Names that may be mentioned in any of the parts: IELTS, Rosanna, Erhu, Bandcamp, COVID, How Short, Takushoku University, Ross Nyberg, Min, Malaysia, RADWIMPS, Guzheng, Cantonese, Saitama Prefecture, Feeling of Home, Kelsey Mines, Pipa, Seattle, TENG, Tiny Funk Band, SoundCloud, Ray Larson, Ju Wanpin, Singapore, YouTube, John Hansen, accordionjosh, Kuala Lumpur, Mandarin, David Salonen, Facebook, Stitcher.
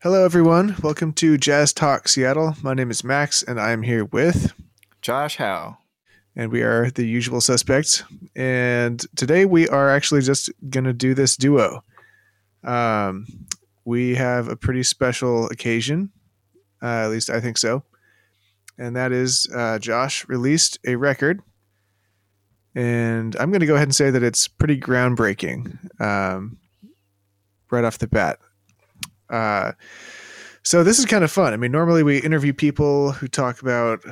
Hello, everyone. Welcome to Jazz Talk Seattle. My name is Max, and I am here with Josh Howe. And we are the usual suspects. And today we are actually just going to do this duo. We have a pretty special occasion, at least I think so. And that is Josh released a record. And I'm going to go ahead and say that it's pretty groundbreaking right off the bat. So this is kind of fun. I mean, normally we interview people who talk about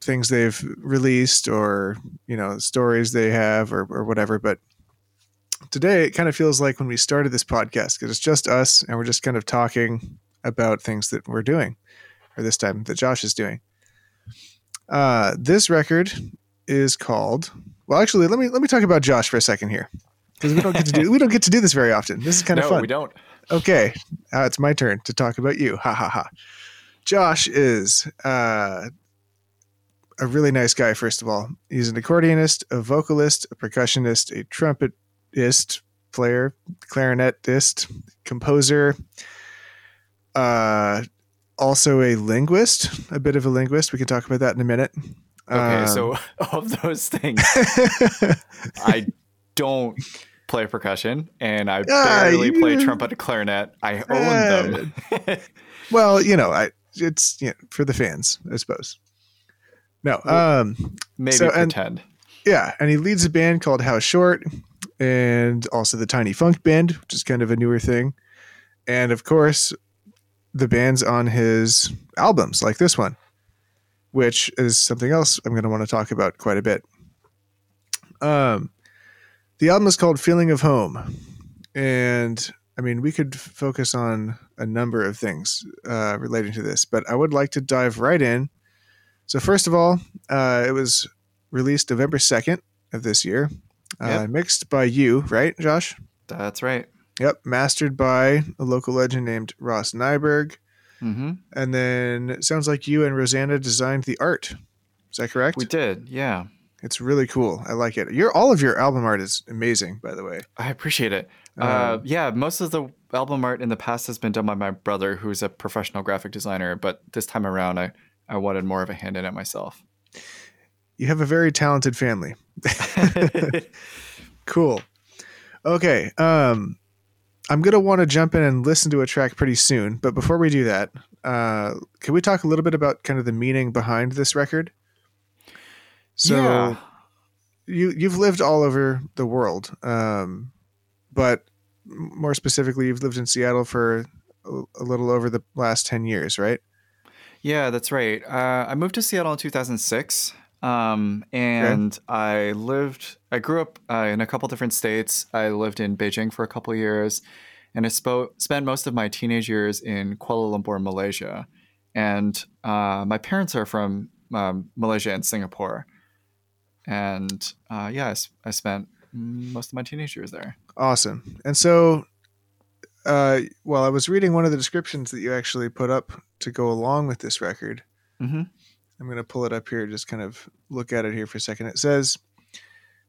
things they've released or, you know, stories they have or whatever. But today it kind of feels like when we started this podcast, because it's just us and we're just kind of talking about things that we're doing, or this time that Josh is doing. This record is called, well, actually, let me talk about Josh for a second here, because we don't get to do this very often. This is kind of fun. No, we don't. Okay, it's my turn to talk about you. Ha ha ha. Josh is a really nice guy, first of all. He's an accordionist, a vocalist, a percussionist, a trumpetist, player, clarinetist, composer, also a linguist, a bit of a linguist. We can talk about that in a minute. Okay, so of those things, I don't play percussion, and I barely play trumpet and clarinet. I own them. Well, you know, it's for the fans, I suppose. No, maybe so, pretend. And he leads a band called How Short, and also the Tiny Funk Band, which is kind of a newer thing, and of course, the bands on his albums, like this one, which is something else I'm going to want to talk about quite a bit. The album is called Feeling of Home. And I mean, we could focus on a number of things relating to this, but I would like to dive right in. So first of all, it was released November 2nd of this year, mixed by you, right, Josh? That's right. Yep. Mastered by a local legend named Ross Nyberg. Mm-hmm. And then it sounds like you and Rosanna designed the art. Is that correct? We did. Yeah. It's really cool. I like it. All of your album art is amazing, by the way. I appreciate it. Most of the album art in the past has been done by my brother, who's a professional graphic designer. But this time around, I wanted more of a hand in it myself. You have a very talented family. Cool. Okay. I'm going to want to jump in and listen to a track pretty soon. But before we do that, can we talk a little bit about kind of the meaning behind this record? So you've lived all over the world, but more specifically, you've lived in Seattle for a little over the last 10 years, right? Yeah, that's right. I moved to Seattle in 2006, and I grew up in a couple different states. I lived in Beijing for a couple years, and I spent most of my teenage years in Kuala Lumpur, Malaysia. And my parents are from Malaysia and Singapore. And I spent most of my teenage years there. Awesome. And so, I was reading one of the descriptions that you actually put up to go along with this record. Mm-hmm. I'm going to pull it up here, just kind of look at it here for a second. It says,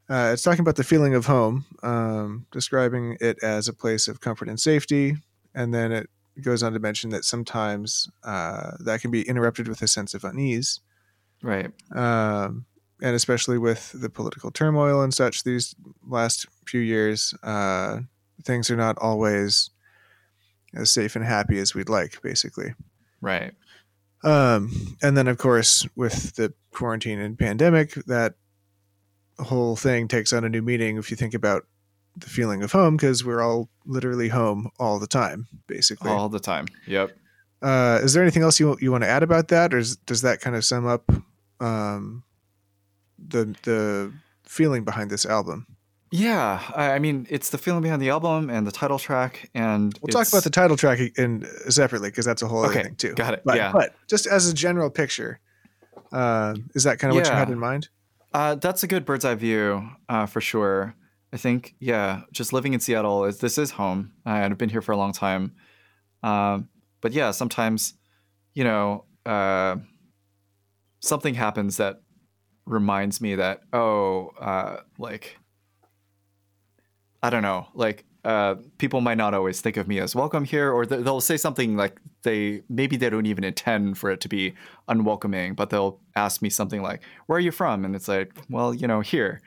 it's talking about the feeling of home, describing it as a place of comfort and safety. And then it goes on to mention that sometimes that can be interrupted with a sense of unease. Right. And especially with the political turmoil and such these last few years, things are not always as safe and happy as we'd like, basically. Right. And then, of course, with the quarantine and pandemic, that whole thing takes on a new meaning if you think about the feeling of home, because we're all literally home all the time, basically. All the time. Yep. Is there anything else you want to add about that? Or does that kind of sum up the feeling behind this album? Yeah, I mean, it's the feeling behind the album and the title track, and we'll talk about the title track separately, because that's a whole other thing too. Got it. But just as a general picture, is that kind of what you had in mind? That's a good bird's eye view for sure. I think just living in Seattle is home, and I've been here for a long time. But yeah, sometimes something happens that reminds me that, I don't know, like people might not always think of me as welcome here, or they'll say something like they don't even intend for it to be unwelcoming, but they'll ask me something like, where are you from? And it's like, well, you know, here.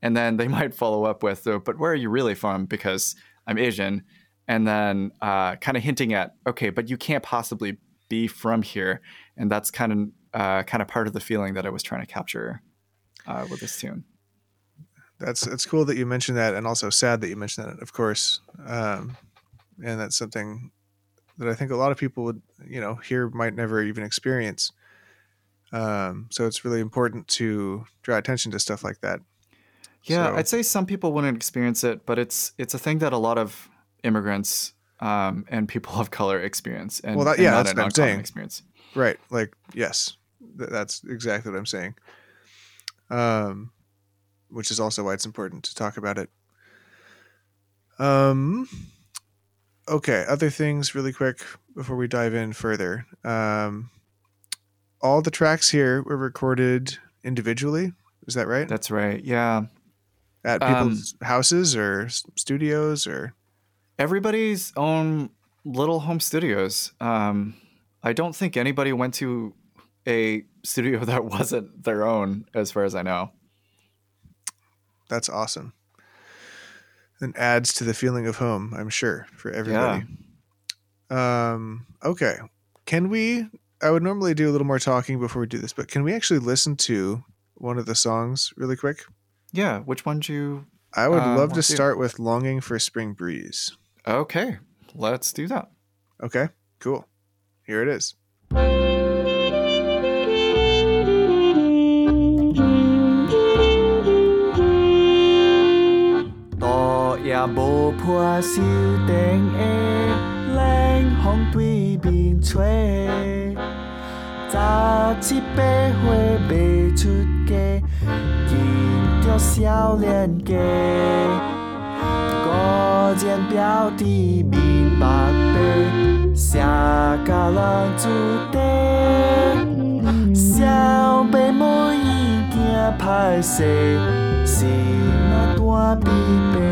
And then they might follow up with, but where are you really from? Because I'm Asian. And then kind of hinting at, okay, but you can't possibly be from here. And that's kind of part of the feeling that I was trying to capture with this tune. It's cool that you mentioned that, and also sad that you mentioned that, of course. And that's something that I think a lot of people would, here might never even experience. So it's really important to draw attention to stuff like that. Yeah, so. I'd say some people wouldn't experience it, but it's a thing that a lot of immigrants and people of color experience. And, well, that's an uncommon experience. Right. Like, yes, that's exactly what I'm saying. Which is also why it's important to talk about it. Okay, other things really quick before we dive in further. All the tracks here were recorded individually. Is that right? That's right, yeah. At people's houses or studios or? Everybody's own little home studios. I don't think anybody went to a studio that wasn't their own, as far as I know. That's awesome. And adds to the feeling of home, I'm sure, for everybody. Yeah. Okay. I would normally do a little more talking before we do this, but can we actually listen to one of the songs really quick? Yeah. Which one do you? I would love to start with Longing for Spring Breeze. Okay. Let's do that. Okay. Cool. Here it is. Nhà bố phua siêu tiếng ê Lênh hóng tuy bình thuê Ta chỉ bê huê bê chút kê Kính tiêu xeo liền kê Có diện béo tì bình bạc bê Xia cả lăng chú tê Xeo bê môi y kia phai xê Xì nó tùa bì bê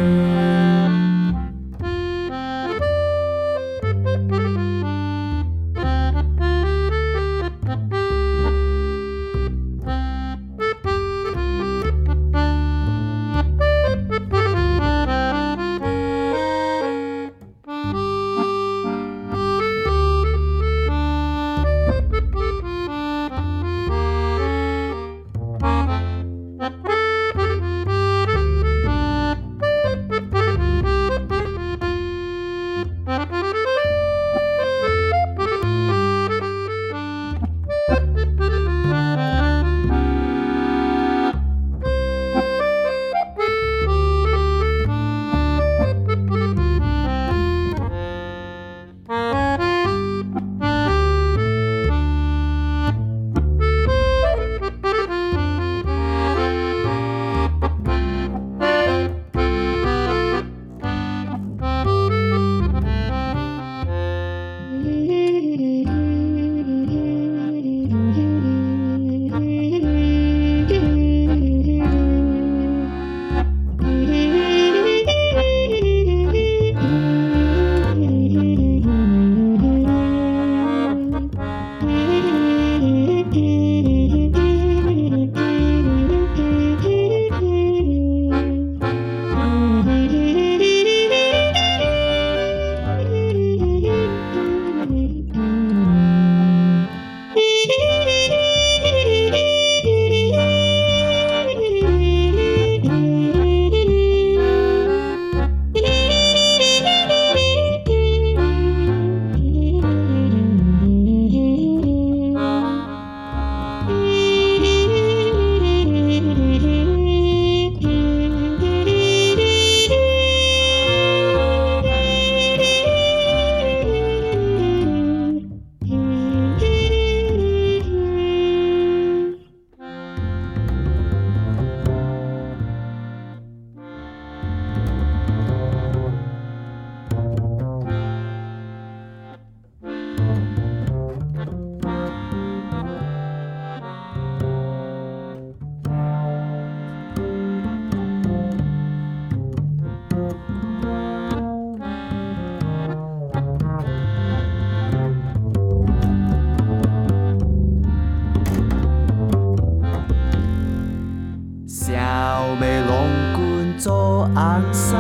硬西，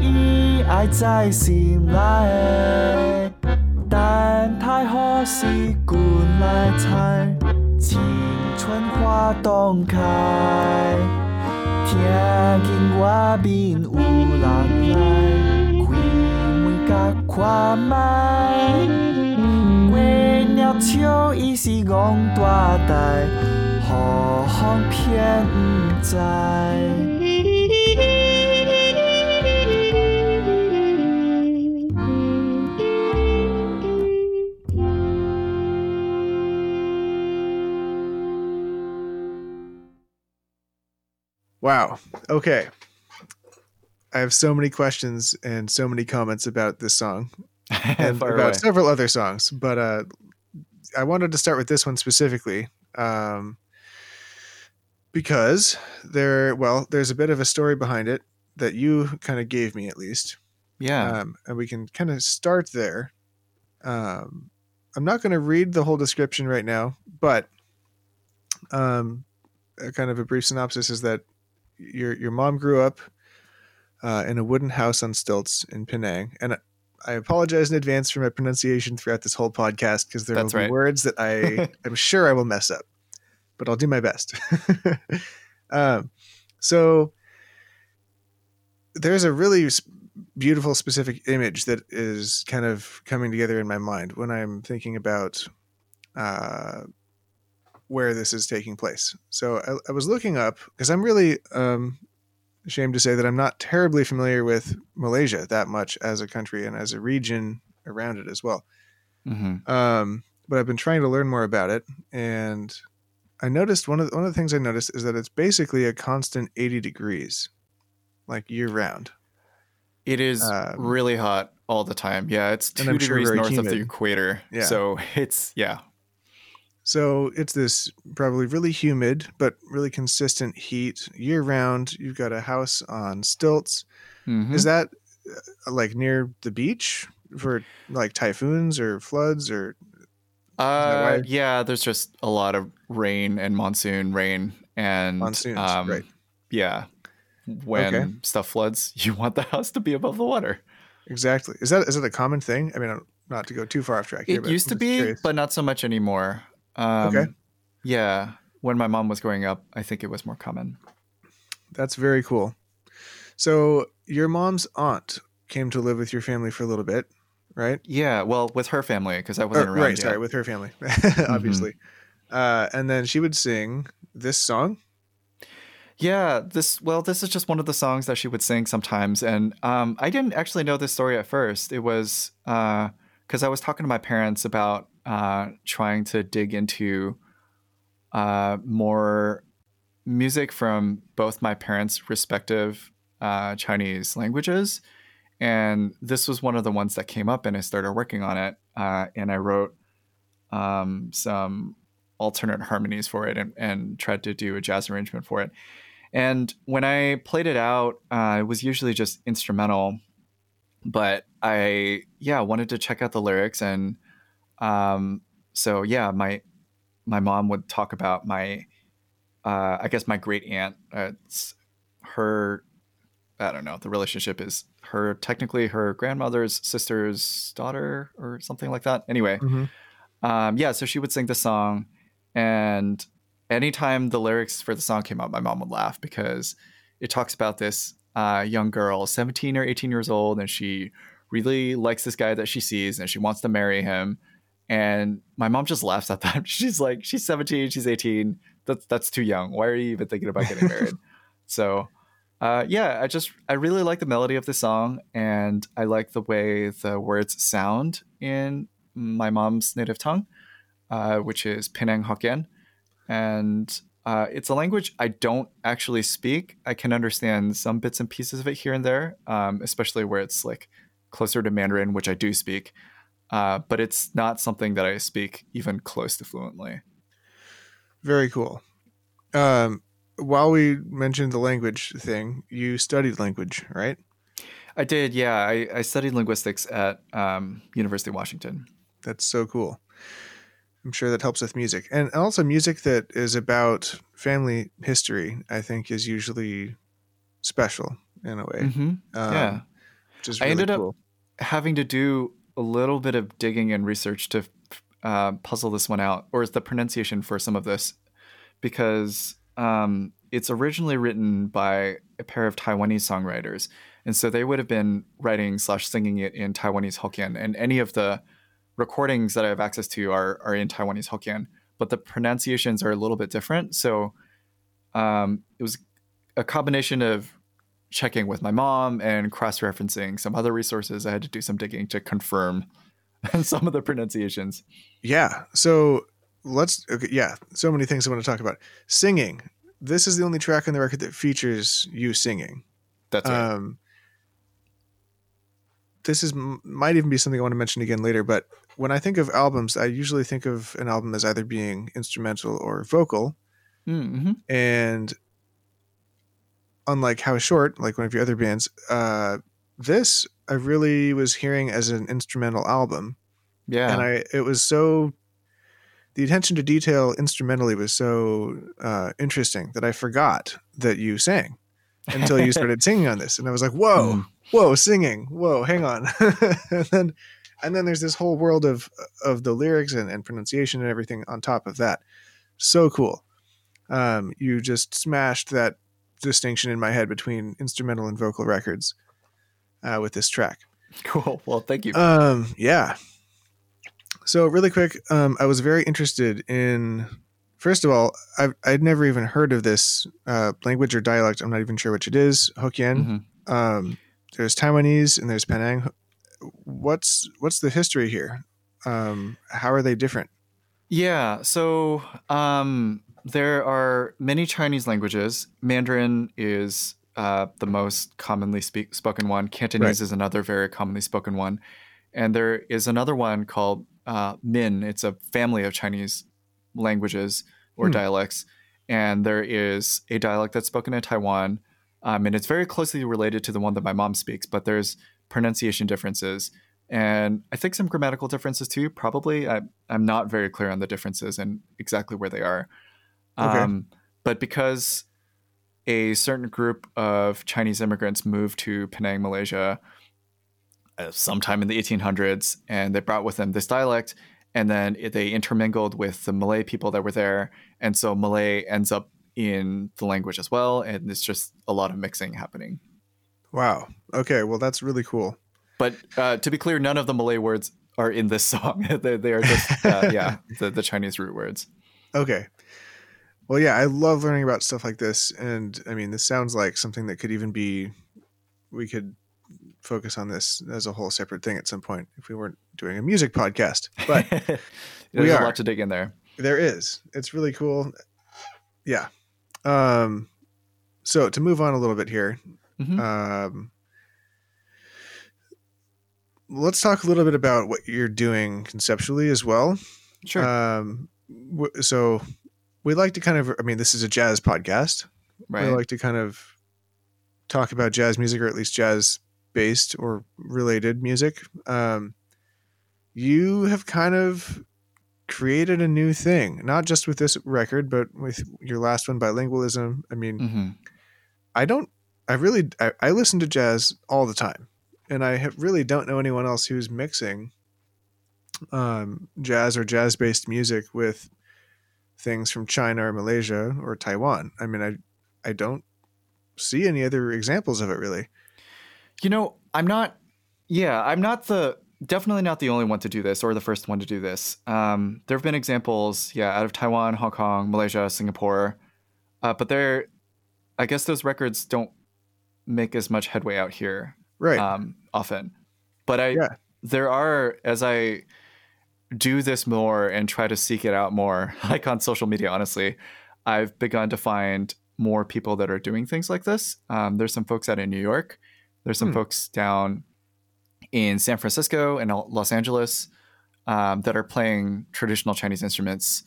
依挨債是賴，但太可是管賴菜，青春花當開，聽見我邊有人來，開門甲看賣，為了笑伊是戇大呆。何方偏在Wow. Okay. I have so many questions and so many comments about this song and several other songs, but I wanted to start with this one specifically. Because there's a bit of a story behind it that you kind of gave me, at least. Yeah. And we can kind of start there. I'm not going to read the whole description right now, but a kind of a brief synopsis is that your mom grew up in a wooden house on stilts in Penang. And I apologize in advance for my pronunciation throughout this whole podcast, because there will be words that I'm sure I will mess up. But I'll do my best. So there's a really beautiful specific image that is kind of coming together in my mind when I'm thinking about where this is taking place. So I was looking up, because I'm really ashamed to say that I'm not terribly familiar with Malaysia that much as a country and as a region around it as well. Mm-hmm. But I've been trying to learn more about it, and I noticed one of the things I noticed is that it's basically a constant 80 degrees, like year round. It is really hot all the time. Yeah, it's 2 degrees north of the equator. Yeah. So it's this probably really humid but really consistent heat year round. You've got a house on stilts. Mm-hmm. Is that like near the beach for like typhoons or floods or? Yeah, there's just a lot of rain and monsoons, right? Yeah, when stuff floods, you want the house to be above the water. Exactly. Is that a common thing? I mean, not to go too far off track here. It used to be, but not so much anymore. Yeah, when my mom was growing up, I think it was more common. That's very cool. So your mom's aunt came to live with your family for a little bit. Right? Yeah. Well, with her family, because I wasn't around. Right. Yet. Sorry. With her family, obviously. Mm-hmm. And then she would sing this song. Yeah. This is just one of the songs that she would sing sometimes. And I didn't actually know this story at first. It was because I was talking to my parents about trying to dig into more music from both my parents' respective Chinese languages. And this was one of the ones that came up, and I started working on it. And I wrote some alternate harmonies for it and tried to do a jazz arrangement for it. And when I played it out, it was usually just instrumental. But I, wanted to check out the lyrics. And my mom would talk about my, I guess my great aunt, I don't know. The relationship is technically her grandmother's sister's daughter or something like that. Anyway. Mm-hmm. So she would sing the song, and anytime the lyrics for the song came out, my mom would laugh, because it talks about this young girl, 17 or 18 years old. And she really likes this guy that she sees, and she wants to marry him. And my mom just laughs at that. She's like, she's 17, she's 18. That's too young. Why are you even thinking about getting married? So I really like the melody of the song, and I like the way the words sound in my mom's native tongue, which is Penang Hokkien. And it's a language I don't actually speak. I can understand some bits and pieces of it here and there, especially where it's like closer to Mandarin, which I do speak. But it's not something that I speak even close to fluently. Very cool. While we mentioned the language thing, you studied language, right? I did, yeah. I studied linguistics at University of Washington. That's so cool. I'm sure that helps with music. And also music that is about family history, I think, is usually special in a way. Mm-hmm. Yeah. Just really I ended cool. up having to do a little bit of digging and research to puzzle this one out, or is the pronunciation for some of this, because it's originally written by a pair of Taiwanese songwriters. And so they would have been writing / singing it in Taiwanese Hokkien. And any of the recordings that I have access to are in Taiwanese Hokkien, but the pronunciations are a little bit different. So it was a combination of checking with my mom and cross-referencing some other resources. I had to do some digging to confirm some of the pronunciations. Yeah. So so many things I want to talk about. Singing. This is the only track on the record that features you singing. That's right. This might even be something I want to mention again later, but when I think of albums, I usually think of an album as either being instrumental or vocal. Mm-hmm. And unlike How Short, like one of your other bands, this I really was hearing as an instrumental album. Yeah. And it was so, the attention to detail instrumentally was so interesting that I forgot that you sang until you started singing on this. And I was like, whoa, singing. Whoa, hang on. and then there's this whole world of the lyrics and pronunciation and everything on top of that. So cool. You just smashed that distinction in my head between instrumental and vocal records with this track. Cool. Well, thank you. Yeah. So really quick, I was very interested in, first of all, I'd never even heard of this language or dialect. I'm not even sure which it is. Hokkien. Mm-hmm. There's Taiwanese and there's Penang. What's the history here? How are they different? Yeah. So, there are many Chinese languages. Mandarin is the most commonly spoken one. Cantonese is another very commonly spoken one. And there is another one called Min. It's a family of Chinese languages or dialects. And there is a dialect that's spoken in Taiwan. And it's very closely related to the one that my mom speaks, but there's pronunciation differences. And I think some grammatical differences too, probably. I'm not very clear on the differences and exactly where they are. Okay. But because a certain group of Chinese immigrants moved to Penang, Malaysia, sometime in the 1800s, and they brought with them this dialect, and then they intermingled with the Malay people that were there. And so Malay ends up in the language as well. And it's just a lot of mixing happening. Wow. Okay. Well, that's really cool. But to be clear, none of the Malay words are in this song. They are just, the Chinese root words. Okay. Well, yeah, I love learning about stuff like this. And I mean, this sounds like something that could even be, we could focus on this as a whole separate thing at some point if we weren't doing a music podcast. But there's a lot to dig in there. There is. It's really cool. Yeah. So to move on a little bit here, let's talk a little bit about what you're doing conceptually as well. Sure. So we like to this is a jazz podcast. Right. We like to kind of talk about jazz music, or at least jazz-based or related music. You have kind of created a new thing, not just with this record, but with your last one, Bilingualism. I mean, I listen to jazz all the time, and really don't know anyone else who's mixing jazz or jazz-based music with things from China or Malaysia or Taiwan. I mean, I don't see any other examples of it really. You know, definitely not the only one to do this or the first one to do this. There have been examples, out of Taiwan, Hong Kong, Malaysia, Singapore. But I guess those records don't make as much headway out here. Right. Often. But there are, as I do this more and try to seek it out more, like on social media, honestly, I've begun to find more people that are doing things like this. There's some folks out in New York. There's some folks down in San Francisco and Los Angeles that are playing traditional Chinese instruments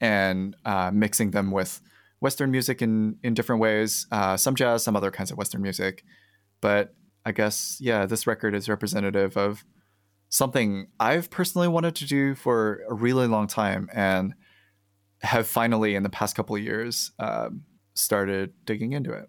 and mixing them with Western music in different ways. Some jazz, some other kinds of Western music. But I guess, this record is representative of something I've personally wanted to do for a really long time and have finally in the past couple of years started digging into it.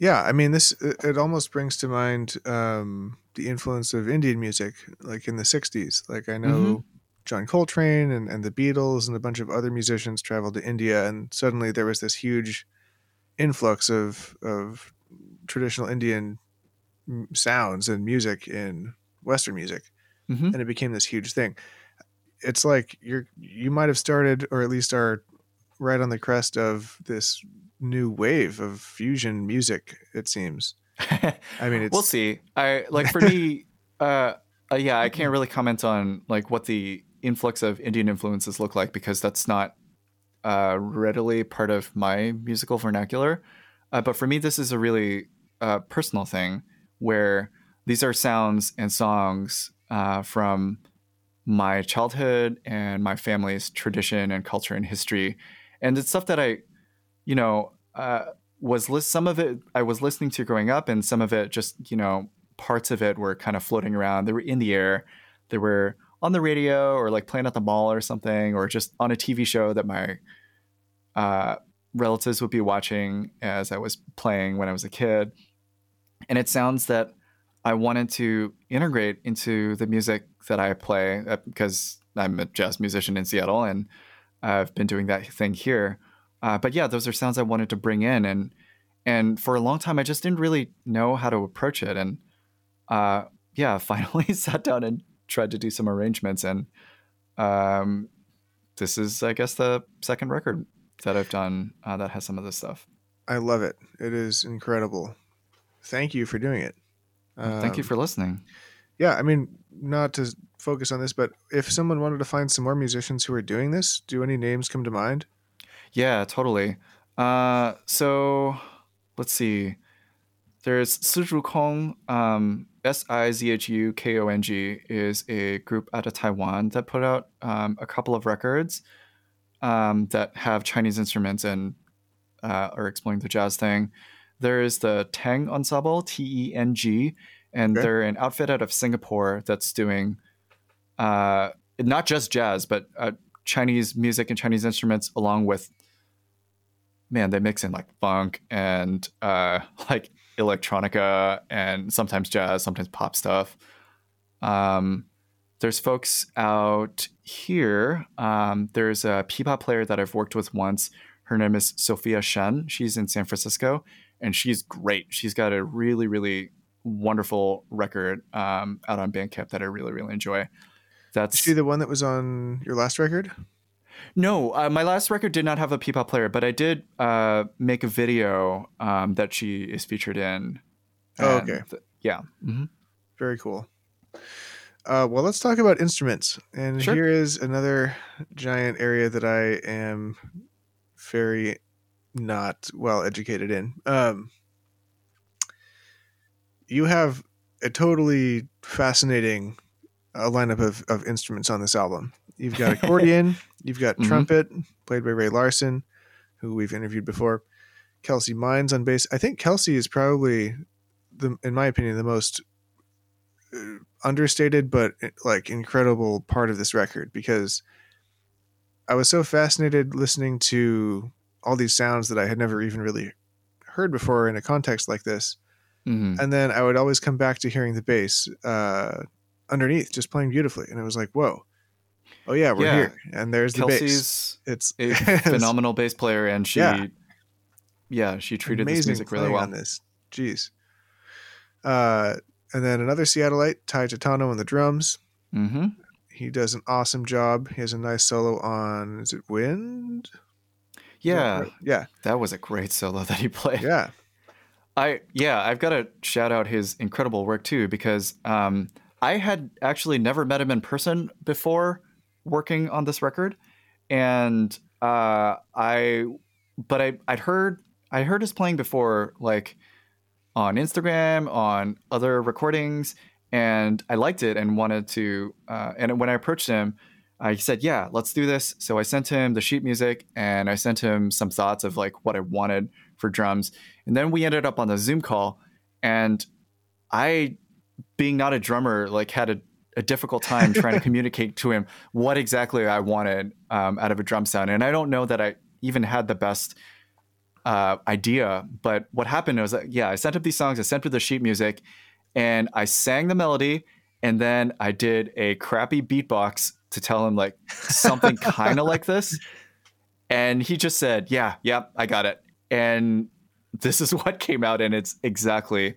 Yeah, I mean, it almost brings to mind the influence of Indian music, like in the 60s. Like I know John Coltrane and the Beatles and a bunch of other musicians traveled to India, and suddenly there was this huge influx of traditional Indian sounds and music in Western music, and it became this huge thing. It's like you might have started, or at least are right on the crest of this new wave of fusion music, it seems. I mean, we'll see. For me, I can't really comment on like what the influx of Indian influences look like, because that's not readily part of my musical vernacular. But for me, this is a really personal thing where these are sounds and songs from my childhood and my family's tradition and culture and history. And it's stuff that some of it I was listening to growing up, and some of it just, parts of it were kind of floating around. They were in the air. They were on the radio or like playing at the mall or something, or just on a TV show that my relatives would be watching as I was playing when I was a kid. And it sounds that I wanted to integrate into the music that I play, because I'm a jazz musician in Seattle and I've been doing that thing here. But yeah, those are sounds I wanted to bring in. And for a long time, I just didn't really know how to approach it. And finally sat down and tried to do some arrangements. And this is, I guess, the second record that I've done that has some of this stuff. I love it. It is incredible. Thank you for doing it. Thank you for listening. Yeah, I mean, not to focus on this, but if someone wanted to find some more musicians who are doing this, do any names come to mind? Yeah, totally. So let's see. There's Sizhukong, Sizhukong is a group out of Taiwan that put out a couple of records that have Chinese instruments and are exploring the jazz thing. There is the Tang Ensemble, TENG, and they're an outfit out of Singapore that's doing not just jazz, but Chinese music and Chinese instruments, along with, man, they mix in like funk and like electronica and sometimes jazz, sometimes pop stuff. There's folks out here. There's a pipa player that I've worked with once. Her name is Sophia Shen. She's in San Francisco and she's great. She's got a really, really wonderful record out on Bandcamp that I really, really enjoy. Is she the one that was on your last record? No, my last record did not have a pipa player, but I did make a video that she is featured in. Oh, okay. Very cool. Well, let's talk about instruments. And Here is another giant area that I am very not well educated in. You have a totally fascinating lineup of instruments on this album. You've got accordion, you've got trumpet, played by Ray Larson, who we've interviewed before, Kelsey Mines on bass. I think Kelsey is probably, in my opinion, the most understated but like incredible part of this record, because I was so fascinated listening to all these sounds that I had never even really heard before in a context like this. Mm-hmm. And then I would always come back to hearing the bass underneath, just playing beautifully. And it was like, whoa. Oh yeah, we're here. And there's Kelsey's the bass. It's a phenomenal bass player, and she she treated this music really well. On this. Jeez. And then another Seattleite, Tai Gitano on the drums. Mm-hmm. He does an awesome job. He has a nice solo on, is it Wind? Yeah. Yeah. That was a great solo that he played. Yeah. I've got to shout out his incredible work too, because I had actually never met him in person before working on this record, and I'd heard his playing before, like on Instagram, on other recordings, and I liked it and wanted to. And when I approached him, I said, "Yeah, let's do this." So I sent him the sheet music, and I sent him some thoughts of like what I wanted for drums, and then we ended up on the Zoom call, and I, being not a drummer, like had a difficult time trying to communicate to him what exactly I wanted out of a drum sound. And I don't know that I even had the best idea. But what happened was that, I sent up these songs, I sent up the sheet music, and I sang the melody, and then I did a crappy beatbox to tell him like something kind of like this. And he just said, I got it. And this is what came out, and it's exactly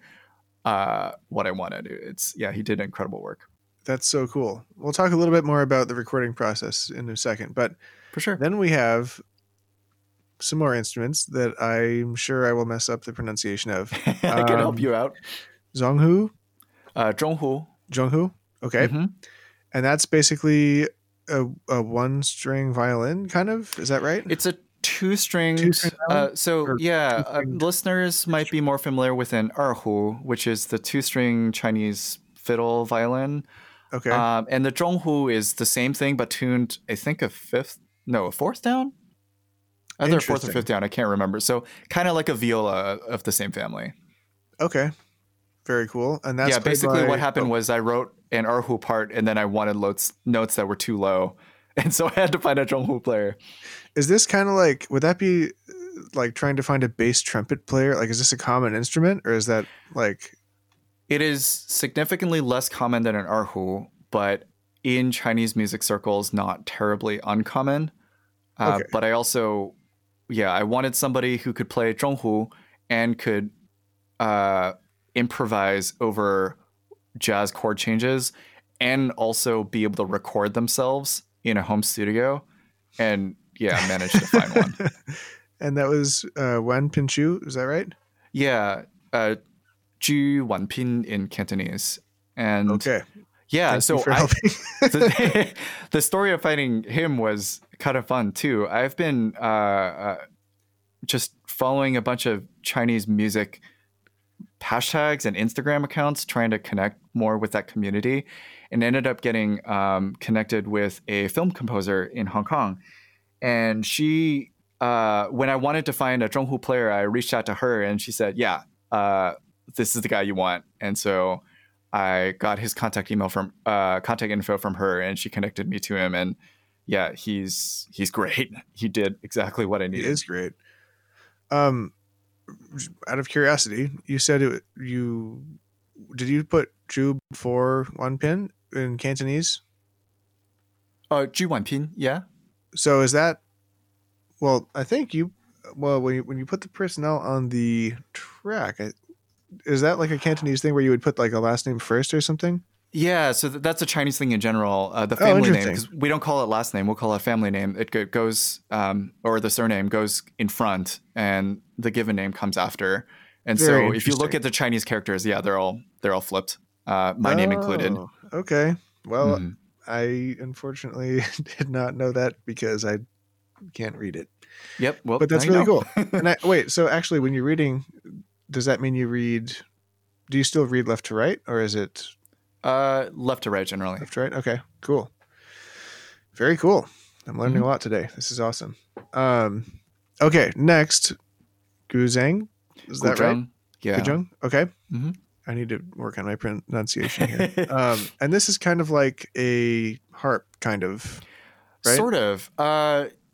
what I wanted. He did incredible work. That's so cool. We'll talk a little bit more about the recording process in a second, but for sure. Then we have some more instruments that I'm sure I will mess up the pronunciation of. I can help you out. Zhonghu? Zhonghu. Zhonghu? Okay. Mm-hmm. And that's basically a one-string violin, kind of? Is that right? It's a two-string. Listeners might be more familiar with an Erhu, which is the two-string Chinese fiddle violin. Okay. And the Zhonghu is the same thing, but tuned, I think, a fourth down? Either fourth or fifth down. I can't remember. So kind of like a viola of the same family. Okay. Very cool. And that's basically what happened was I wrote an Erhu part, and then I wanted notes that were too low. And so I had to find a Zhonghu player. Is this kind of like, would that be like trying to find a bass trumpet player? Like, is this a common instrument, or is that like... It is significantly less common than an Erhu, but in Chinese music circles, not terribly uncommon. Okay. But I also, I wanted somebody who could play Zhonghu and could improvise over jazz chord changes and also be able to record themselves in a home studio. And managed to find one. And that was Wanpin Chu, is that right? Yeah. Ju Wanpin in Cantonese. And okay. Yeah. Thank so I, the story of finding him was kind of fun too. I've been just following a bunch of Chinese music hashtags and Instagram accounts, trying to connect more with that community, and ended up getting connected with a film composer in Hong Kong. And she, when I wanted to find a Zhonghu player, I reached out to her, and she said, this is the guy you want. And so I got his contact info from her, and she connected me to him. And he's great. He did exactly what I needed. He is great. Out of curiosity, you said you put Ju for Wanpin in Cantonese? Ju Wanpin, yeah. So is that, I think when you put the personnel on the track, is that like a Cantonese thing where you would put like a last name first or something? Yeah, so that's a Chinese thing in general. The family name, because we don't call it last name, we'll call it family name. It goes, or the surname goes in front, and the given name comes after. And very so, if you look at the Chinese characters, they're all flipped. My name included. Okay. Well, I unfortunately did not know that because I can't read it. Yep. Well, but that's really cool. And so actually, when you're reading, does that mean you read? Do you still read left to right, or is it? Left to right, generally. Left to right? Okay, cool. Very cool. I'm learning a lot today. This is awesome. Okay, next, Guzheng. Is that right? Yeah. Guzheng? Okay. Mm-hmm. I need to work on my pronunciation here. And this is kind of like a harp, kind of, right? Sort of.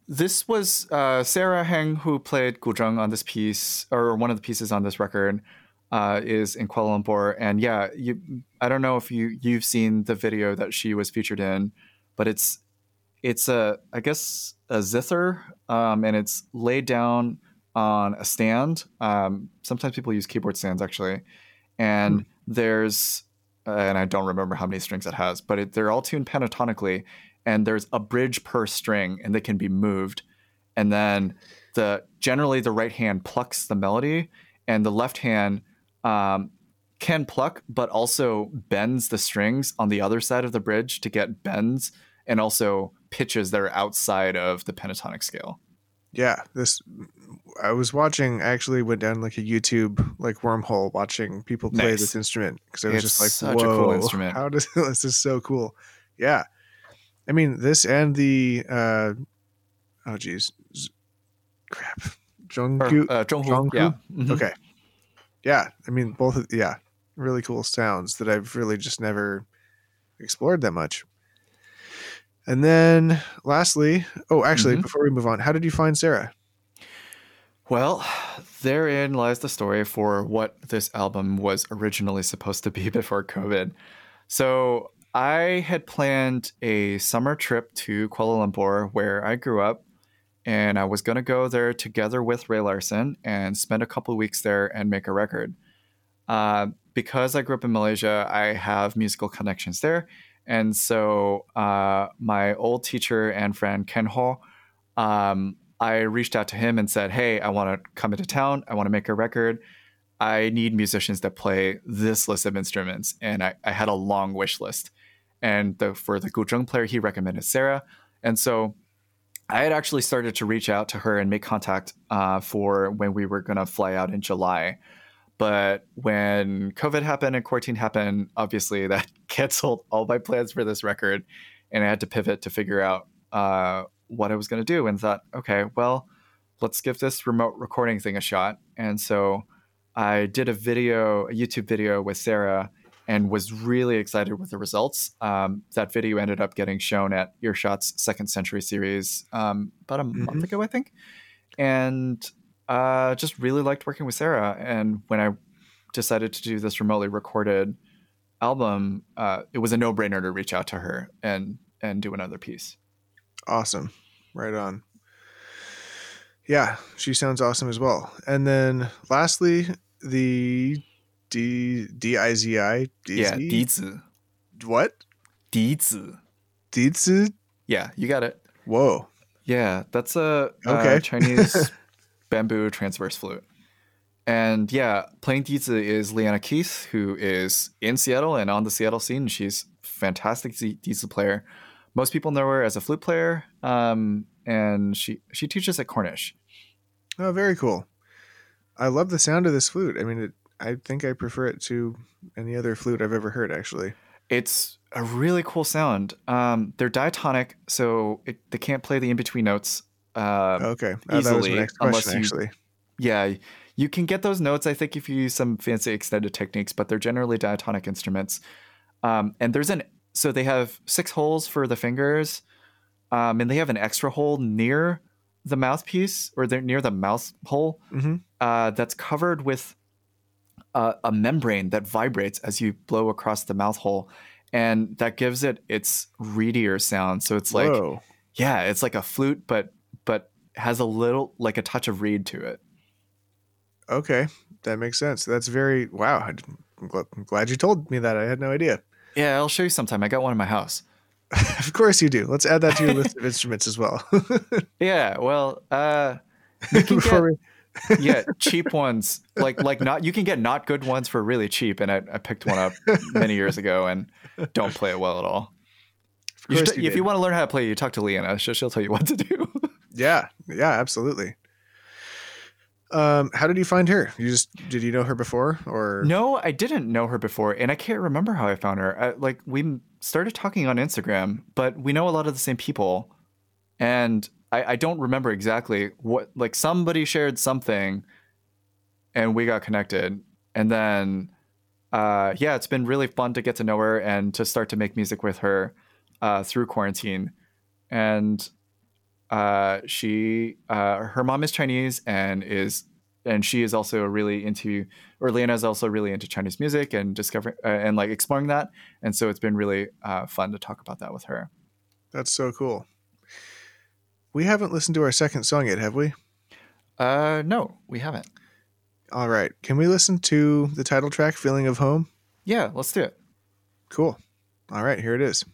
This was Sarah Heng, who played Guzheng on this piece, or one of the pieces on this record. Is in Kuala Lumpur, and I don't know if you've seen the video that she was featured in, but it's a zither, and it's laid down on a stand. Sometimes people use keyboard stands actually, and there's and I don't remember how many strings it has, but they're all tuned pentatonically, and there's a bridge per string, and they can be moved, and then generally the right hand plucks the melody, and the left hand can pluck, but also bends the strings on the other side of the bridge to get bends and also pitches that are outside of the pentatonic scale. Yeah, went down like a YouTube like wormhole watching people play this instrument, because I was just like, such a cool instrument. How does this is so cool? Yeah, I mean this and the Zhonghu. Yeah. Mm-hmm. Okay. Yeah, I mean, really cool sounds that I've really just never explored that much. And then lastly, before we move on, how did you find Sarah? Well, therein lies the story for what this album was originally supposed to be before COVID. So I had planned a summer trip to Kuala Lumpur, where I grew up, and I was going to go there together with Ray Larson and spend a couple of weeks there and make a record. Because I grew up in Malaysia, I have musical connections there. And so my old teacher and friend, Ken Ho, I reached out to him and said, hey, I want to come into town. I want to make a record. I need musicians that play this list of instruments. And I had a long wish list. And for the Guzheng player, he recommended Sarah. And so I had actually started to reach out to her and make contact for when we were going to fly out in July. But when COVID happened and quarantine happened, obviously that canceled all my plans for this record. And I had to pivot to figure out what I was going to do, and thought, okay, well, let's give this remote recording thing a shot. And so I did a YouTube video with Sarah, and was really excited with the results. That video ended up getting shown at Earshot's Second Century series about a month ago, I think. And just really liked working with Sarah. And when I decided to do this remotely recorded album, it was a no-brainer to reach out to her and do another piece. Awesome. Right on. Yeah, she sounds awesome as well. And then lastly, the Dizi. Yeah, Dizi. What? Dizi? Yeah, you got it. Whoa. Yeah, that's a Chinese bamboo transverse flute. And yeah, playing Dizi is Leanna Keith, who is in Seattle and on the Seattle scene. She's a fantastic Dizi player. Most people know her as a flute player, and she teaches at Cornish. Oh, very cool. I love the sound of this flute. I mean, I think I prefer it to any other flute I've ever heard, actually. It's a really cool sound. They're diatonic, so they can't play the in-between notes okay. Easily. That was my next question, actually. Yeah, you can get those notes, I think, if you use some fancy extended techniques, but they're generally diatonic instruments. And so they have 6 holes for the fingers, and they have an extra hole near the mouthpiece, or they're near the mouth hole, that's covered with a membrane that vibrates as you blow across the mouth hole, and that gives it its reedier sound. So it's like, whoa. Yeah, it's like a flute, but has a little, like a touch of reed to it. Okay, that makes sense. That's very, wow. I'm glad you told me that. I had no idea. Yeah, I'll show you sometime. I got one in my house. Of course you do. Let's add that to your list of instruments as well. Yeah, well, you can get cheap ones. You can get not good ones for really cheap, and I picked one up many years ago and don't play it well at all. If you want to learn how to play, you talk to Leanna. She'll tell you what to do. Yeah, absolutely. How did you find her? Did you know her before, or? No, I didn't know her before, and I can't remember how I found her. We started talking on Instagram, but we know a lot of the same people, and I don't remember exactly what, somebody shared something and we got connected, and then, it's been really fun to get to know her and to start to make music with her, through quarantine. And her mom is Chinese and she is also really into, or Leanna is also really into Chinese music and discovering and exploring that. And so it's been really fun to talk about that with her. That's so cool. We haven't listened to our second song yet, have we? No, we haven't. All right. Can we listen to the title track, Feeling of Home? Yeah, let's do it. Cool. All right, here it is.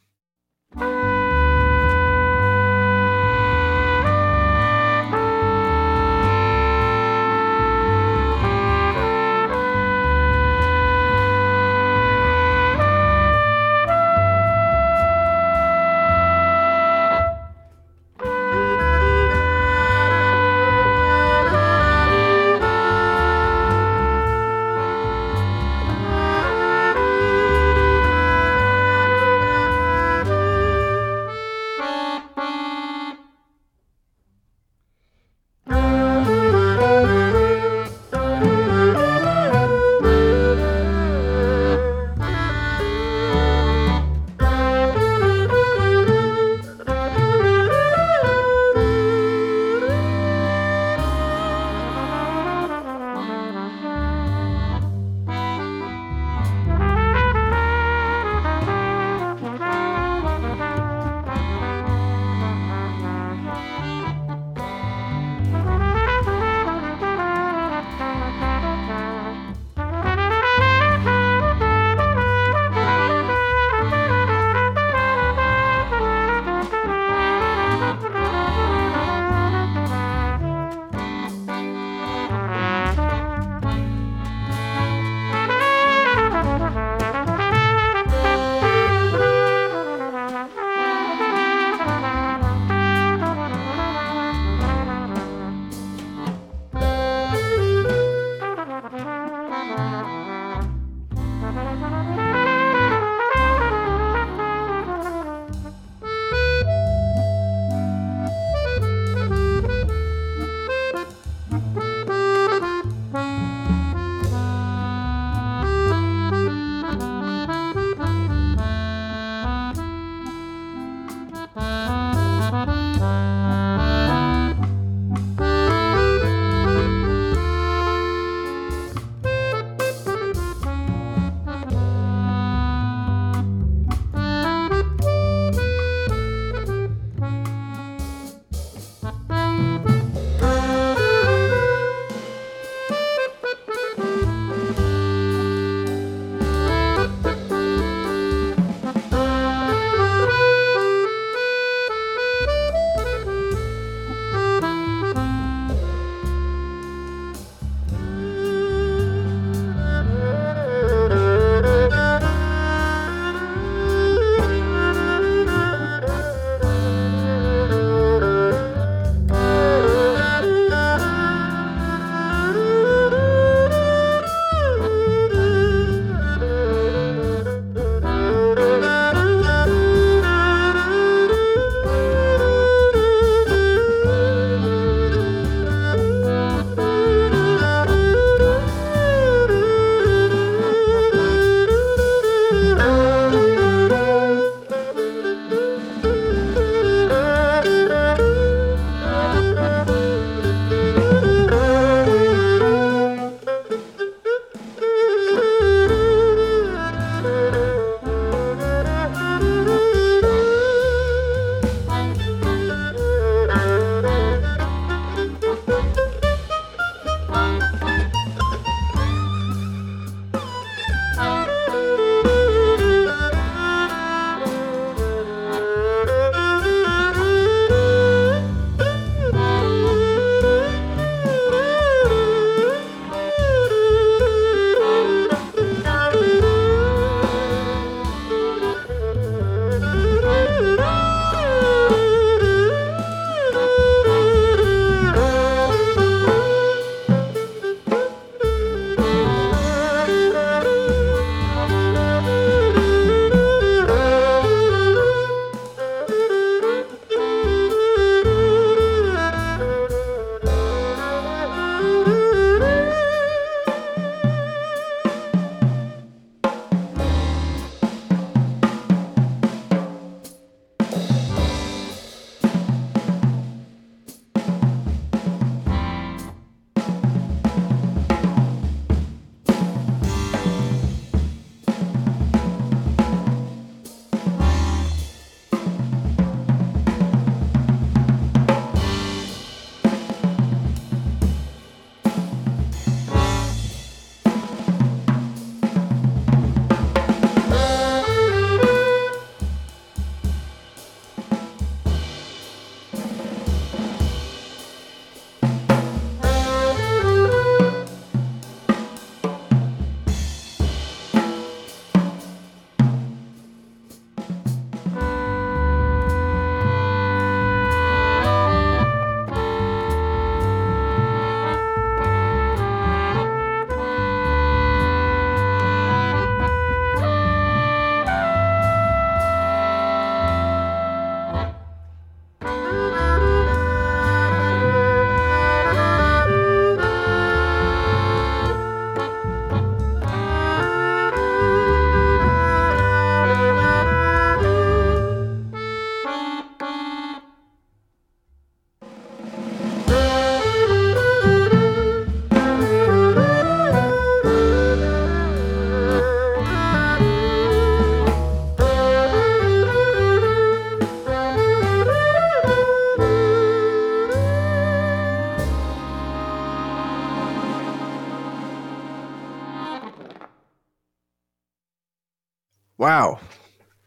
Wow.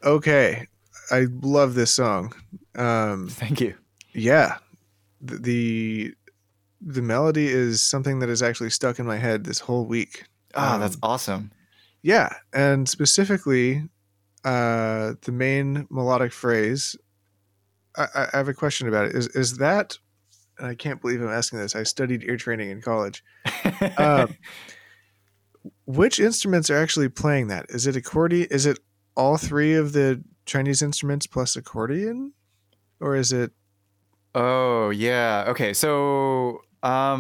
Okay. I love this song. Thank you. Yeah. The melody is something that is actually stuck in my head this whole week. That's awesome. Yeah. And specifically, the main melodic phrase, I have a question about it. Is that, and I can't believe I'm asking this, I studied ear training in college. Which instruments are actually playing that? Is it accordion? Is it all three of the Chinese instruments plus accordion? Or is it? Oh, yeah. Okay. So, I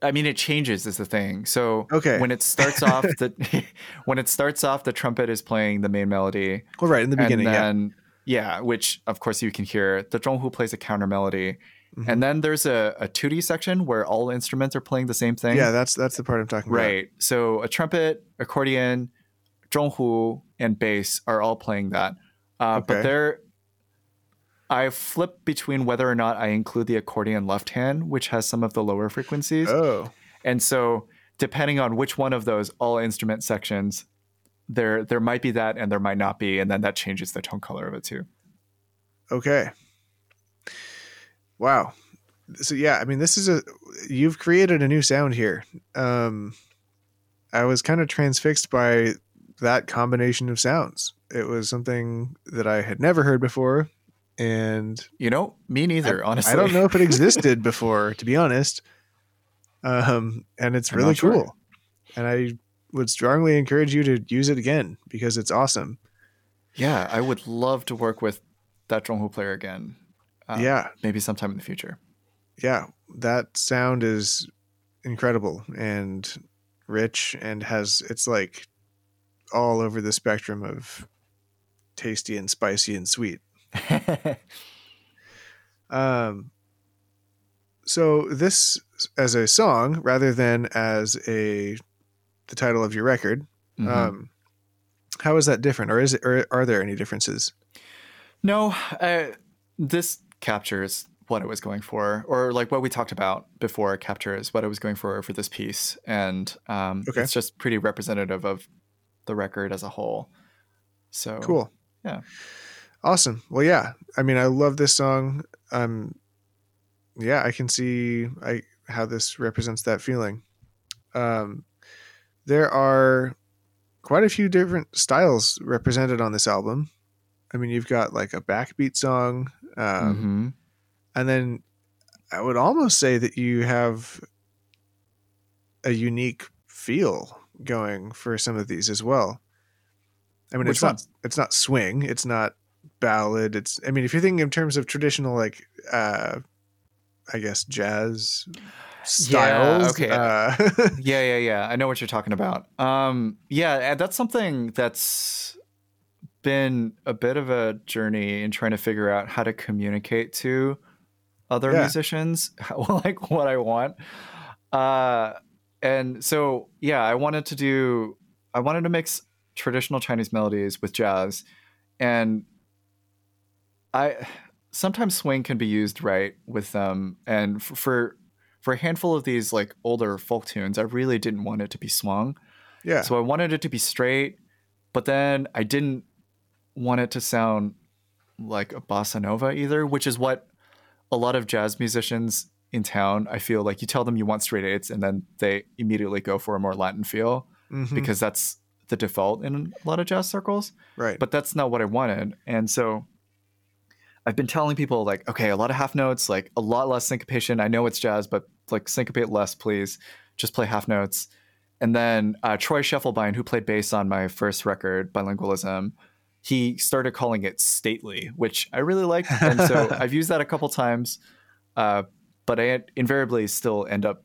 mean, it changes is the thing. So okay. When it starts off, the trumpet is playing the main melody. Well, right in the beginning. And then, yeah, which of course you can hear. The Zhonghu plays a counter melody. Mm-hmm. And then there's a 2D section where all instruments are playing the same thing. Yeah, that's the part I'm talking about. Right. So a trumpet, accordion, Zhonghu, and bass are all playing that. Okay. But there, I flip between whether or not I include the accordion left hand, which has some of the lower frequencies. Oh. And so depending on which one of those all instrument sections, there might be that and there might not be. And then that changes the tone color of it too. Okay. Wow. So yeah, I mean, this is you've created a new sound here. I was kind of transfixed by that combination of sounds. It was something that I had never heard before. And you know, me neither, honestly. I don't know if it existed before, to be honest. And it's really cool. And I would strongly encourage you to use it again because it's awesome. Yeah. I would love to work with that Zhonghu player again. Yeah. Maybe sometime in the future. Yeah. That sound is incredible and rich and it's like all over the spectrum of tasty and spicy and sweet. So this as a song rather than as the title of your record, mm-hmm. How is that different or are there any differences? No, this captures what I was going for, or like what we talked about before captures what I was going for this piece. And It's just pretty representative of the record as a whole. So cool. Yeah. Awesome. Well, yeah, I mean, I love this song. Yeah, I can see how this represents that feeling. There are quite a few different styles represented on this album. I mean, you've got like a backbeat song. Mm-hmm. And then I would almost say that you have a unique feel going for some of these as well. I mean, it's not swing. It's not ballad. I mean, if you're thinking in terms of traditional, like, I guess, jazz styles. Yeah, okay. Yeah. I know what you're talking about. Yeah, that's something that's been a bit of a journey in trying to figure out how to communicate to other musicians, like what I want. And so, yeah, I wanted to mix traditional Chinese melodies with jazz. And sometimes swing can be used right with them. And for a handful of these like older folk tunes, I really didn't want it to be swung. Yeah. So I wanted it to be straight, but then I didn't want it to sound like a bossa nova either, which is what a lot of jazz musicians in town, I feel like you tell them you want straight eights and then they immediately go for a more Latin feel because that's the default in a lot of jazz circles. Right. But that's not what I wanted. And so I've been telling people like, okay, a lot of half notes, like a lot less syncopation. I know it's jazz, but like syncopate less, please. Just play half notes. And then Troy Scheffelbein, who played bass on my first record, Bilingualism, he started calling it stately, which I really liked. And so I've used that a couple times, but I invariably still end up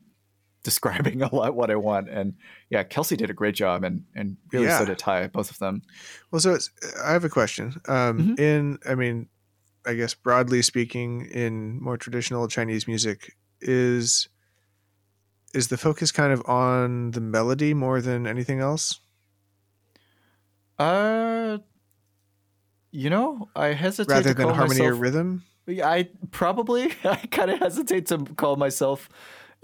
describing a lot what I want. And yeah, Kelsey did a great job and really so did Ty, both of them. Well, so I have a question. I mean, I guess broadly speaking, in more traditional Chinese music, is the focus kind of on the melody more than anything else? You know, I hesitate rather than harmony or rhythm. I kind of hesitate to call myself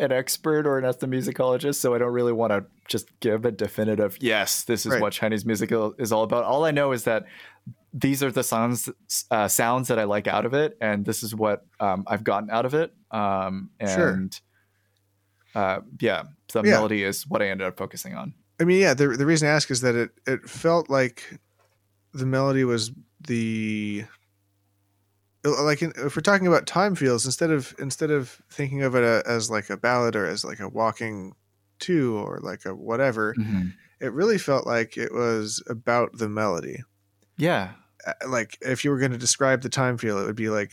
an expert or not the musicologist, so I don't really want to just give a definitive, yes, this is what Chinese music is all about. All I know is that these are the sounds that I like out of it, and this is what I've gotten out of it. The melody is what I ended up focusing on. I mean, yeah, the reason I ask is that it felt like the melody was the... Like if we're talking about time feels, instead of thinking of it as like a ballad or as like a walking to or like a whatever, mm-hmm. it really felt like it was about the melody. Yeah. Like if you were going to describe the time feel, it would be like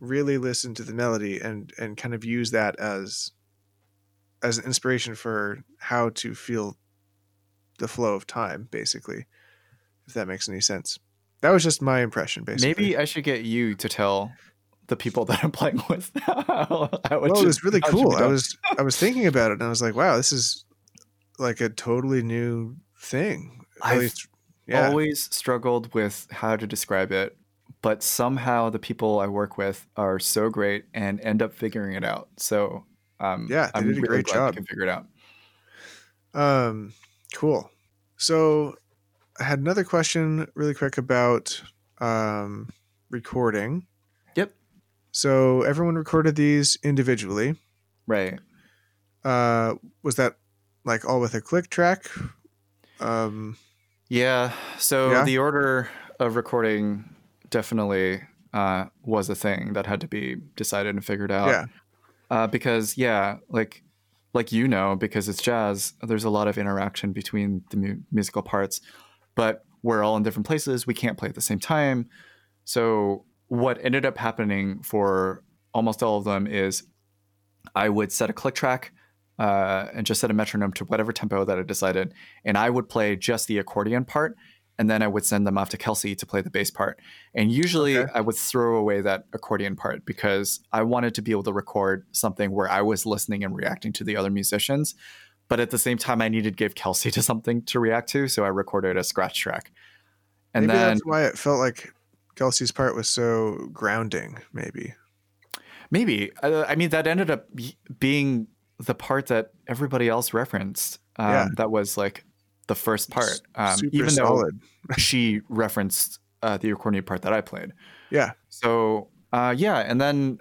really listen to the melody and kind of use that as an inspiration for how to feel the flow of time, basically, if that makes any sense. That was just my impression, basically. Maybe I should get you to tell the people that I'm playing with. It was really cool. I was thinking about it, and I was like, wow, this is like a totally new thing. I've always struggled with how to describe it, but somehow the people I work with are so great and end up figuring it out. So I'm did a really great glad job. They can figure it out. Cool. So... I had another question really quick about recording. Yep. So everyone recorded these individually. Right. Was that like all with a click track? The order of recording definitely was a thing that had to be decided and figured out. Yeah. Because it's jazz, there's a lot of interaction between the musical parts. But we're all in different places. We can't play at the same time. So what ended up happening for almost all of them is I would set a click track and just set a metronome to whatever tempo that I decided. And I would play just the accordion part. And then I would send them off to Kelsey to play the bass part. And usually I would throw away that accordion part because I wanted to be able to record something where I was listening and reacting to the other musicians. But at the same time, I needed to give Kelsey to something to react to, so I recorded a scratch track. And maybe then, that's why it felt like Kelsey's part was so grounding, maybe. Maybe. I mean, that ended up being the part that everybody else referenced. That was like the first part, even solid. Though she referenced the accordion part that I played. Yeah. So, and then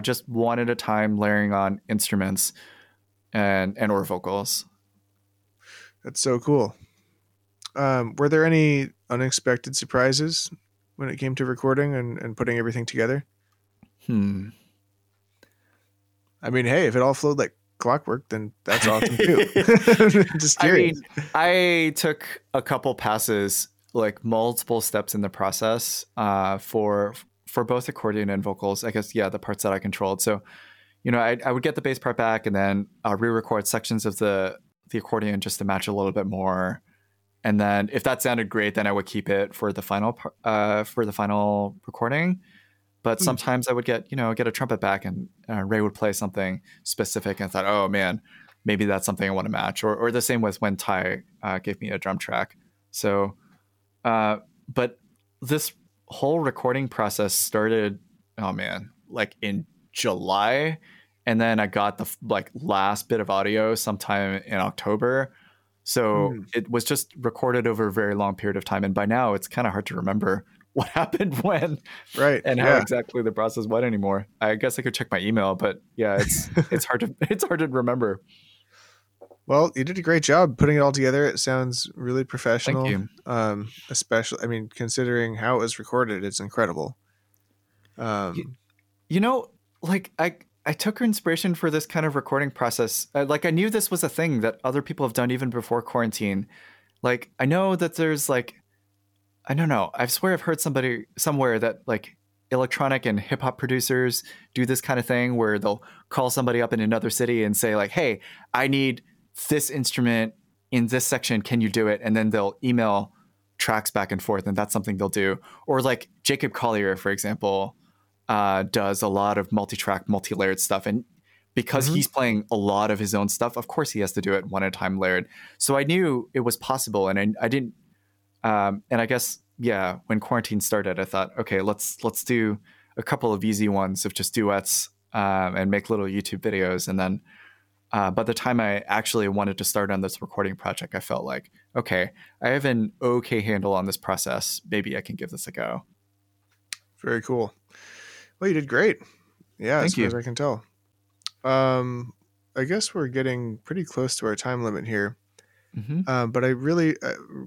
just one at a time layering on instruments and or vocals. That's so cool. Were there any unexpected surprises when it came to recording and putting everything together? I mean, hey, if it all flowed like clockwork, then that's awesome too. Just curious. I mean, I took a couple passes, like multiple steps in the process for both accordion and vocals, I guess. Yeah, the parts that I controlled. So I would get the bass part back and then re-record sections of the accordion just to match a little bit more. And then if that sounded great, then I would keep it for the final recording. But sometimes I would get a trumpet back and Ray would play something specific, and I thought, oh man, maybe that's something I want to match. Or the same with when Ty gave me a drum track. So, but this whole recording process started, in July, and then I got the last bit of audio sometime in October. So it was just recorded over a very long period of time, and by now it's kind of hard to remember what happened when, right? And how exactly the process went anymore. I guess I could check my email, but it's hard to remember. Well, you did a great job putting it all together. It sounds really professional. Thank you. Especially, I mean, considering how it was recorded, it's incredible. I took inspiration for this kind of recording process. I knew this was a thing that other people have done even before quarantine. Like, I know that there's I don't know. I swear I've heard somebody somewhere that electronic and hip hop producers do this kind of thing where they'll call somebody up in another city and say hey, I need this instrument in this section. Can you do it? And then they'll email tracks back and forth, and that's something they'll do. Or Jacob Collier, for example, does a lot of multi-track, multi-layered stuff. And because he's playing a lot of his own stuff, of course he has to do it one at a time layered. So I knew it was possible, and I didn't. And I guess, when quarantine started, I thought, okay, let's do a couple of easy ones of just duets and make little YouTube videos. And then by the time I actually wanted to start on this recording project, I felt like, okay, I have an okay handle on this process. Maybe I can give this a go. Very cool. Well, you did great. Yeah, as far as I can tell. I guess we're getting pretty close to our time limit here. Mm-hmm. But I really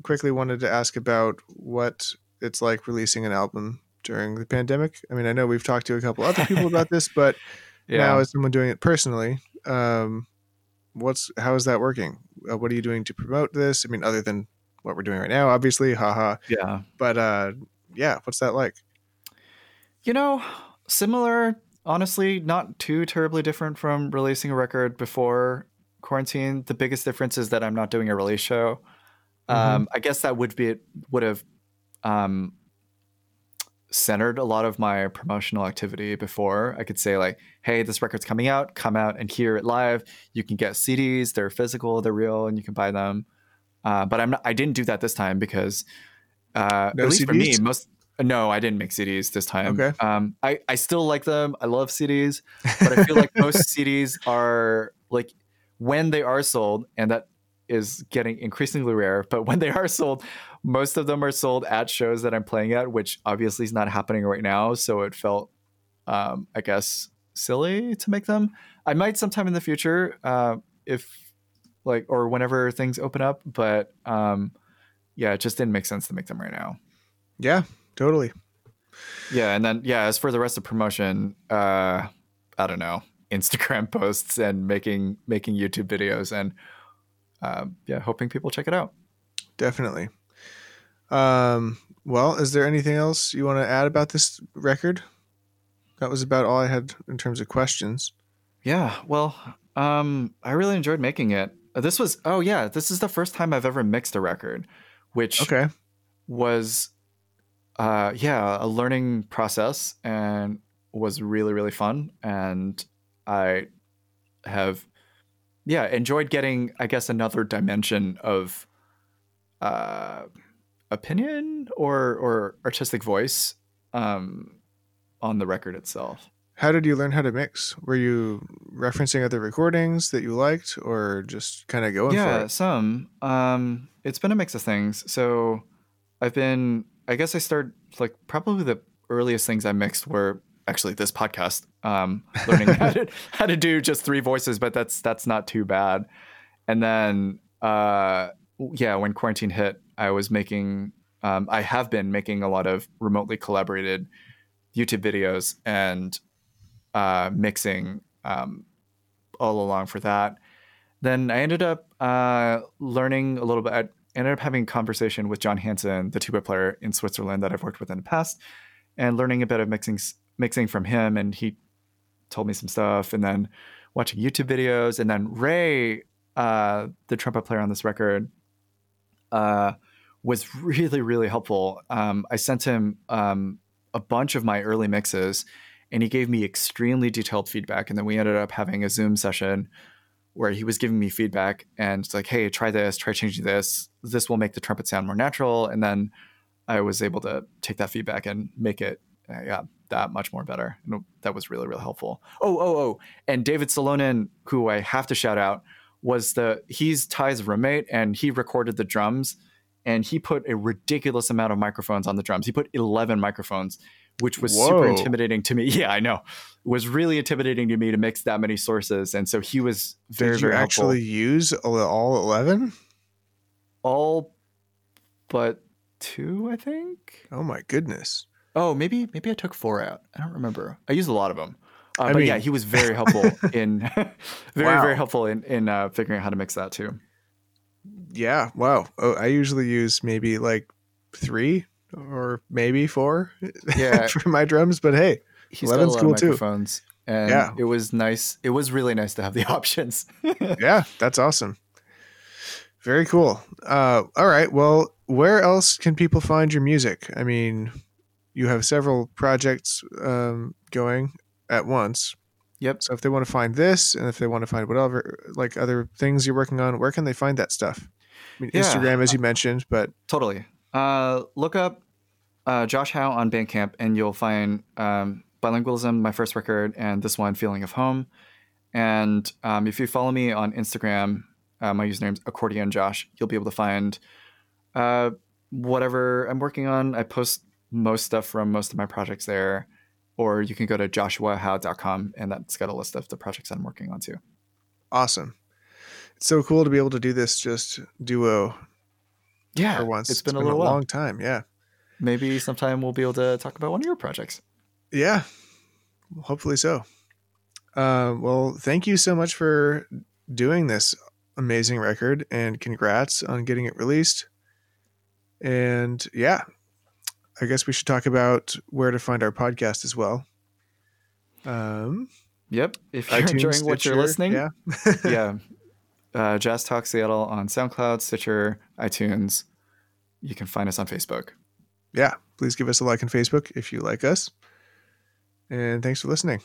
quickly wanted to ask about what it's like releasing an album during the pandemic. I mean, I know we've talked to a couple other people about this, but now as someone doing it personally, how is that working? What are you doing to promote this? I mean, other than what we're doing right now, obviously, haha. Yeah. But what's that like? You know, similar, honestly, not too terribly different from releasing a record before quarantine. The biggest difference is that I'm not doing a release show. Mm-hmm. I guess that would have centered a lot of my promotional activity before. I could say like, hey, this record's coming out, come out and hear it live. You can get CDs, they're physical, they're real, and you can buy them. But I didn't do that this time because at least CDs? For me, no, I didn't make CDs this time. Okay. I still like them. I love CDs, but I feel like most CDs are like, when they are sold, and that is getting increasingly rare, but when they are sold, most of them are sold at shows that I'm playing at, which obviously is not happening right now. So it felt, I guess, silly to make them. I might sometime in the future, or whenever things open up, but it just didn't make sense to make them right now. Yeah. Totally. Yeah. And then, as for the rest of promotion, I don't know, Instagram posts and making YouTube videos and, hoping people check it out. Definitely. Well, is there anything else you want to add about this record? That was about all I had in terms of questions. Yeah. Well, I really enjoyed making it. This is the first time I've ever mixed a record, which was... a learning process and was really, really fun. And I have, enjoyed getting, I guess, another dimension of opinion or artistic voice on the record itself. How did you learn how to mix? Were you referencing other recordings that you liked or just kind of going for it? Yeah, some. It's been a mix of things. So I started like probably the earliest things I mixed were actually this podcast, learning how to do just three voices, but that's not too bad. And then, when quarantine hit, I was making, I have been making a lot of remotely collaborated YouTube videos and, mixing, all along for that. Then I ended up, learning a little bit ended up having a conversation with John Hansen, the tuba player in Switzerland that I've worked with in the past, and learning a bit of mixing from him. And he told me some stuff, and then watching YouTube videos. And then Ray, the trumpet player on this record, was really, really helpful. I sent him a bunch of my early mixes, and he gave me extremely detailed feedback. And then we ended up having a Zoom session where he was giving me feedback and it's like, hey, try this, try changing this. This will make the trumpet sound more natural. And then I was able to take that feedback and make it that much more better. And that was really, really helpful. Oh. And David Salonen, who I have to shout out, he's Ty's roommate, and he recorded the drums, and he put a ridiculous amount of microphones on the drums. He put 11 microphones, which was super intimidating to me. Yeah, I know. It was really intimidating to me to mix that many sources. And so he was very, very helpful. Did you actually use all 11? All but 2, I think. Oh, my goodness. Oh, maybe I took 4 out. I don't remember. I used a lot of them. He was very helpful in figuring out how to mix that too. Yeah. Wow. Oh, I usually use maybe like 3 or maybe 4 for my drums, but hey, he's got a lot of microphones too. And it was nice. It was really nice to have the options. Yeah, that's awesome. Very cool. All right. Well, where else can people find your music? I mean, you have several projects going at once. Yep. So if they want to find this, and if they want to find whatever, like other things you're working on, where can they find that stuff? I mean, Instagram, as you mentioned, but totally. Look up Josh Howe on Bandcamp, and you'll find Bilingualism, my first record, and this one, Feeling of Home. And if you follow me on Instagram, my username's AccordionJosh. You'll be able to find whatever I'm working on. I post most stuff from most of my projects there. Or you can go to joshuahowe.com, and that's got a list of the projects I'm working on too. Awesome. It's so cool to be able to do this just duo. Yeah, for once. It's been a long time. Yeah. Maybe sometime we'll be able to talk about one of your projects. Yeah, hopefully so. Well, thank you so much for doing this amazing record, and congrats on getting it released. And yeah, I guess we should talk about where to find our podcast as well. Yep. If you're iTunes, enjoying what Stitcher, you're listening. Yeah. Yeah. Jazz Talk Seattle on SoundCloud, Stitcher, iTunes. You can find us on Facebook. Yeah. Please give us a like on Facebook if you like us. And thanks for listening.